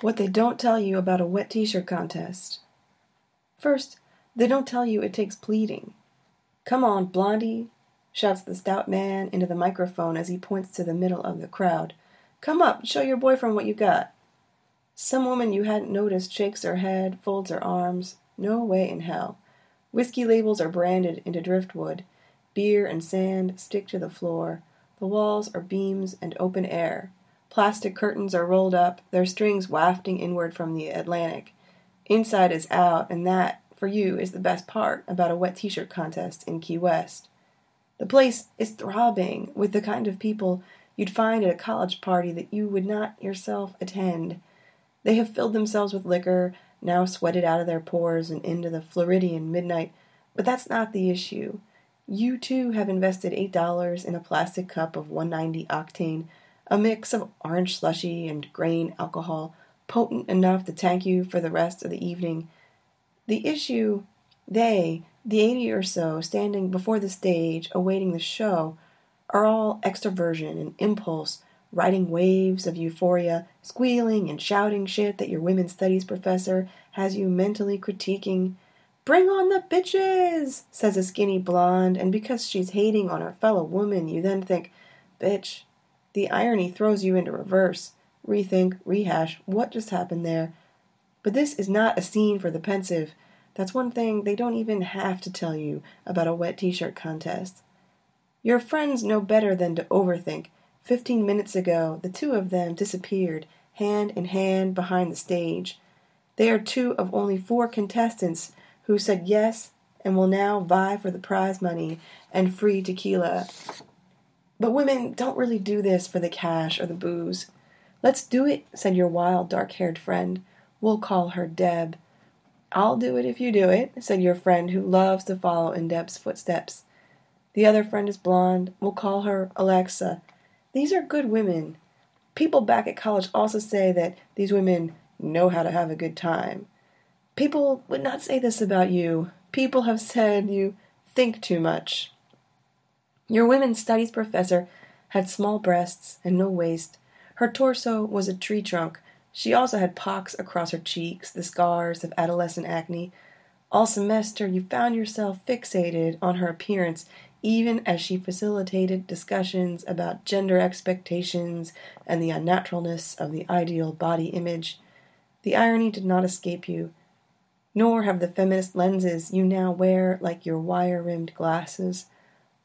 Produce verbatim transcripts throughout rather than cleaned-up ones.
What they don't tell you about a wet t-shirt contest. First, they don't tell you it takes pleading. "Come on, Blondie," shouts the stout man into the microphone as he points to the middle of the crowd. "Come up, show your boyfriend what you got." Some woman you hadn't noticed shakes her head, folds her arms. No way in hell. Whiskey labels are branded into driftwood. Beer and sand stick to the floor. The walls are beams and open air. Plastic curtains are rolled up, their strings wafting inward from the Atlantic. Inside is out, and that, for you, is the best part about a wet t-shirt contest in Key West. The place is throbbing with the kind of people you'd find at a college party that you would not yourself attend. They have filled themselves with liquor, now sweated out of their pores and into the Floridian midnight, but that's not the issue. You, too, have invested eight dollars in a plastic cup of one ninety octane, a mix of orange slushy and grain alcohol, potent enough to tank you for the rest of the evening. The issue, they, the eighty or so, standing before the stage, awaiting the show, are all extroversion and impulse, riding waves of euphoria, squealing and shouting shit that your women's studies professor has you mentally critiquing. "Bring on the bitches," says a skinny blonde, and because she's hating on her fellow woman, you then think, bitch. The irony throws you into reverse. Rethink, rehash, what just happened there? But this is not a scene for the pensive. That's one thing they don't even have to tell you about a wet t-shirt contest. Your friends know better than to overthink. Fifteen minutes ago, the two of them disappeared, hand in hand behind the stage. They are two of only four contestants who said yes and will now vie for the prize money and free tequila. But women don't really do this for the cash or the booze. "Let's do it," said your wild, dark-haired friend. We'll call her Deb. "I'll do it if you do it," said your friend who loves to follow in Deb's footsteps. The other friend is blonde. We'll call her Alexa. These are good women. People back at college also say that these women know how to have a good time. People would not say this about you. People have said you think too much. Your women's studies professor had small breasts and no waist. Her torso was a tree trunk. She also had pocks across her cheeks, the scars of adolescent acne. All semester, you found yourself fixated on her appearance, even as she facilitated discussions about gender expectations and the unnaturalness of the ideal body image. The irony did not escape you, nor have the feminist lenses you now wear like your wire-rimmed glasses.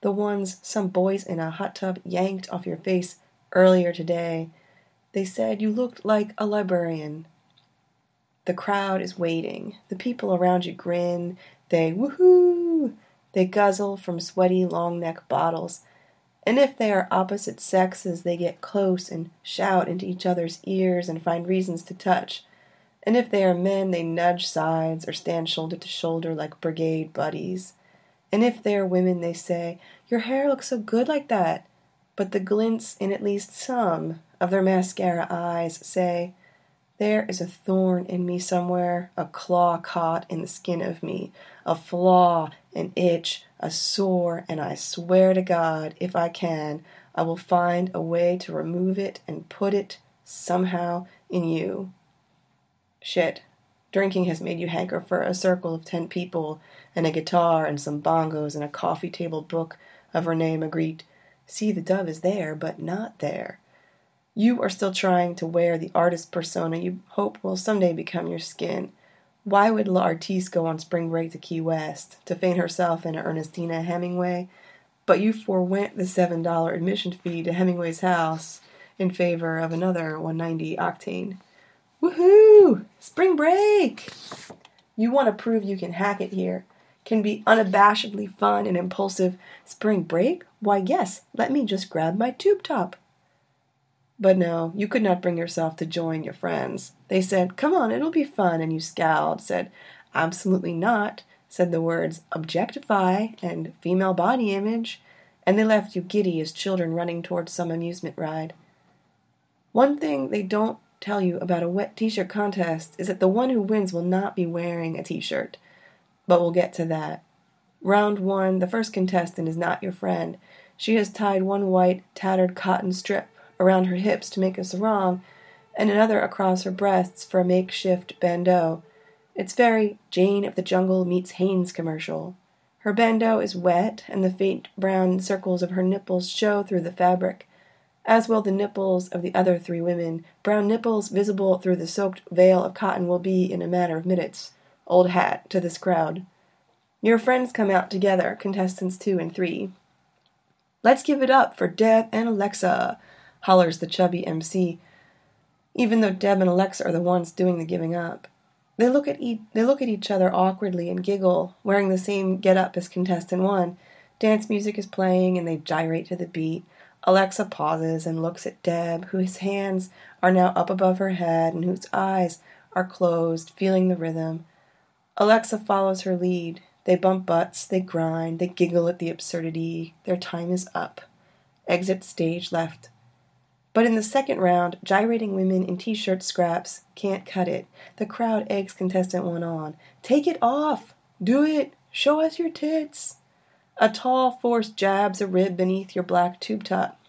The ones some boys in a hot tub yanked off your face earlier today. They said you looked like a librarian. The crowd is waiting. The people around you grin. They woohoo! They guzzle from sweaty long neck bottles. And if they are opposite sexes, they get close and shout into each other's ears and find reasons to touch. And if they are men, they nudge sides or stand shoulder to shoulder like brigade buddies. And if they are women, they say, "Your hair looks so good like that." But the glints in at least some of their mascara eyes say, "There is a thorn in me somewhere, a claw caught in the skin of me, a flaw, an itch, a sore, and I swear to God, if I can, I will find a way to remove it and put it somehow in you." Shit. Drinking has made you hanker for a circle of ten people and a guitar and some bongos and a coffee-table book of Rene Magritte. See, the dove is there, but not there. You are still trying to wear the artist persona you hope will someday become your skin. Why would La Artiste go on spring break to Key West to feign herself in Ernestina Hemingway? But you forwent the seven dollars admission fee to Hemingway's house in favor of another one ninety octane. Woohoo! Spring break! You want to prove you can hack it here. Can be unabashedly fun and impulsive. Spring break? Why, yes, let me just grab my tube top. But no, you could not bring yourself to join your friends. They said, "Come on, it'll be fun," and you scowled, said, "Absolutely not," said the words objectify and female body image, and they left you giddy as children running towards some amusement ride. One thing they don't tell you about a wet t-shirt contest is that the one who wins will not be wearing a t-shirt. But we'll get to that. Round one, the first contestant is not your friend. She has tied one white, tattered cotton strip around her hips to make a sarong, and another across her breasts for a makeshift bandeau. It's very Jane of the Jungle meets Hanes commercial. Her bandeau is wet, and the faint brown circles of her nipples show through the fabric, as will the nipples of the other three women. Brown nipples visible through the soaked veil of cotton will be in a matter of minutes. Old hat to this crowd. Your friends come out together, contestants two and three. Let's give it up for Deb and Alexa, hollers the chubby M C, even though Deb and Alexa are the ones doing the giving up. They look at e- they look at each other awkwardly and giggle, wearing the same get-up as contestant one. Dance music is playing, and they gyrate to the beat. Alexa pauses and looks at Deb, whose hands are now up above her head and whose eyes are closed, feeling the rhythm. Alexa follows her lead. They bump butts, they grind, they giggle at the absurdity. Their time is up. Exit stage left. But in the second round, gyrating women in t-shirt scraps can't cut it. The crowd eggs contestant one on. Take it off! Do it! Show us your tits! A tall force jabs a rib beneath your black tube top.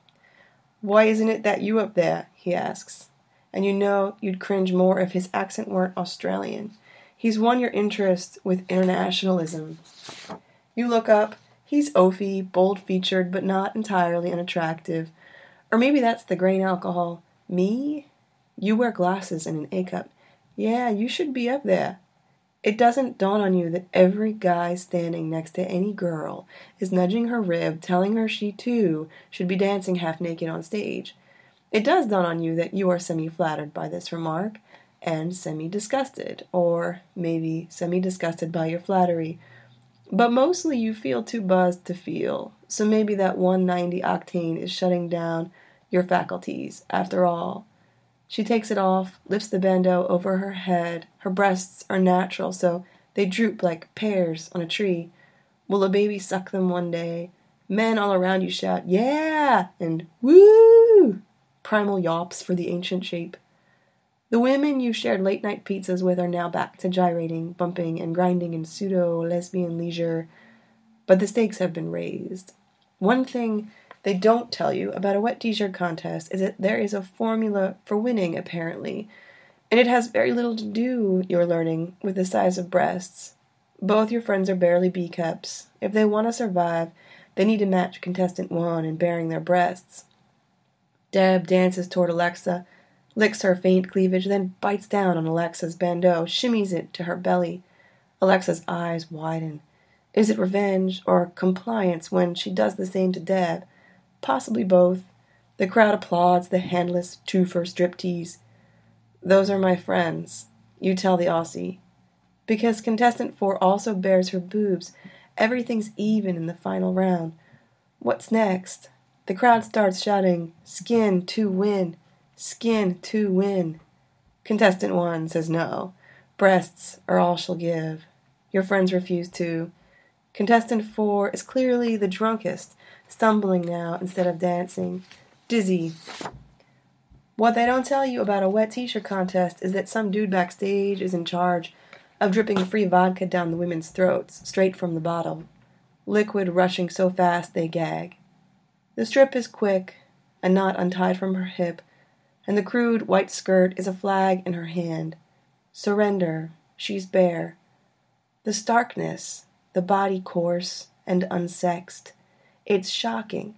Why isn't it that you up there? He asks. And you know you'd cringe more if his accent weren't Australian. He's won your interest with internationalism. You look up. He's oafy, bold-featured, but not entirely unattractive. Or maybe that's the grain alcohol. Me? You wear glasses and an A-cup. Yeah, you should be up there. It doesn't dawn on you that every guy standing next to any girl is nudging her rib, telling her she, too, should be dancing half-naked on stage. It does dawn on you that you are semi-flattered by this remark, and semi-disgusted, or maybe semi-disgusted by your flattery. But mostly you feel too buzzed to feel, so maybe that one ninety octane is shutting down your faculties, after all. She takes it off, lifts the bandeau over her head. Her breasts are natural, so they droop like pears on a tree. Will a baby suck them one day? Men all around you shout, yeah, and woo! Primal yawps for the ancient shape. The women you shared late-night pizzas with are now back to gyrating, bumping, and grinding in pseudo-lesbian leisure, but the stakes have been raised. One thing they don't tell you about a wet t-shirt contest is that there is a formula for winning, apparently, and it has very little to do, you're learning, with the size of breasts. Both your friends are barely B-cups. If they want to survive, they need to match contestant one in baring their breasts. Deb dances toward Alexa, licks her faint cleavage, then bites down on Alexa's bandeau, shimmies it to her belly. Alexa's eyes widen. Is it revenge or compliance when she does the same to Deb? Possibly both. The crowd applauds the handless two-fer striptease. Those are my friends, you tell the Aussie. Because contestant four also bares her boobs, everything's even in the final round. What's next? The crowd starts shouting, skin to win, skin to win. Contestant one says no. Breasts are all she'll give. Your friends refuse to. Contestant four is clearly the drunkest, stumbling now instead of dancing, dizzy. What they don't tell you about a wet t-shirt contest is that some dude backstage is in charge of dripping free vodka down the women's throats, straight from the bottle, liquid rushing so fast they gag. The strip is quick, a knot untied from her hip, and the crude white skirt is a flag in her hand. Surrender, she's bare. The starkness, the body coarse and unsexed, it's shocking.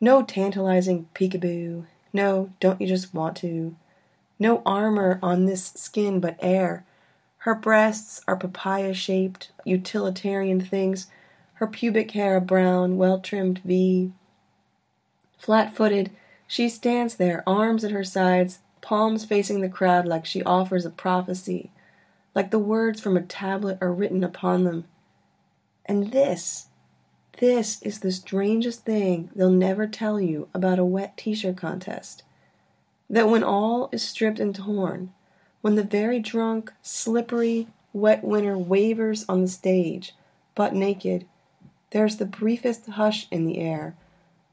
No tantalizing peekaboo. No, don't you just want to. No armor on this skin but air. Her breasts are papaya-shaped, utilitarian things. Her pubic hair a brown, well-trimmed V. Flat-footed, she stands there, arms at her sides, palms facing the crowd like she offers a prophecy, like the words from a tablet are written upon them. And this... This is the strangest thing they'll never tell you about a wet t-shirt contest. That when all is stripped and torn, when the very drunk, slippery, wet winner wavers on the stage, butt naked, there's the briefest hush in the air,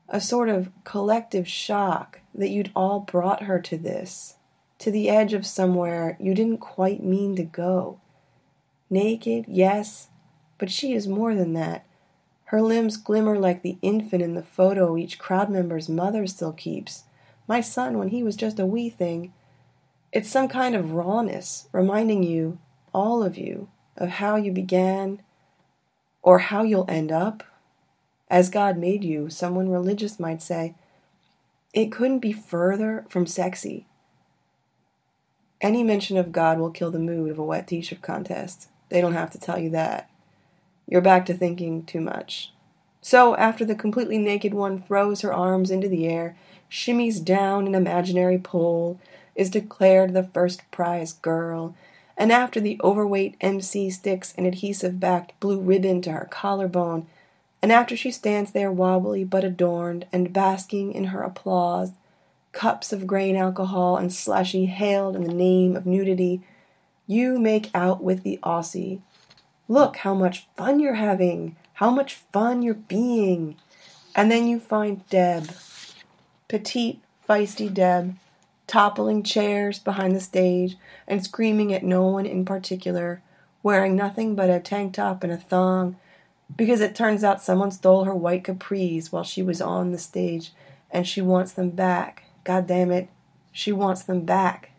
a sort of collective shock that you'd all brought her to this, to the edge of somewhere you didn't quite mean to go. Naked, yes, but she is more than that. Her limbs glimmer like the infant in the photo each crowd member's mother still keeps. My son when he was just a wee thing. It's some kind of rawness reminding you, all of you, of how you began or how you'll end up. As God made you, someone religious might say, it couldn't be further from sexy. Any mention of God will kill the mood of a wet t-shirt contest. They don't have to tell you that. You're back to thinking too much. So, after the completely naked one throws her arms into the air, shimmies down an imaginary pole, is declared the first prize girl, and after the overweight M C sticks an adhesive-backed blue ribbon to her collarbone, and after she stands there wobbly but adorned and basking in her applause, cups of grain alcohol and slushy hailed in the name of nudity, you make out with the Aussie. Look how much fun you're having, how much fun you're being. And then you find Deb, petite, feisty Deb, toppling chairs behind the stage and screaming at no one in particular, wearing nothing but a tank top and a thong, because it turns out someone stole her white capris while she was on the stage, and she wants them back. God damn it, she wants them back.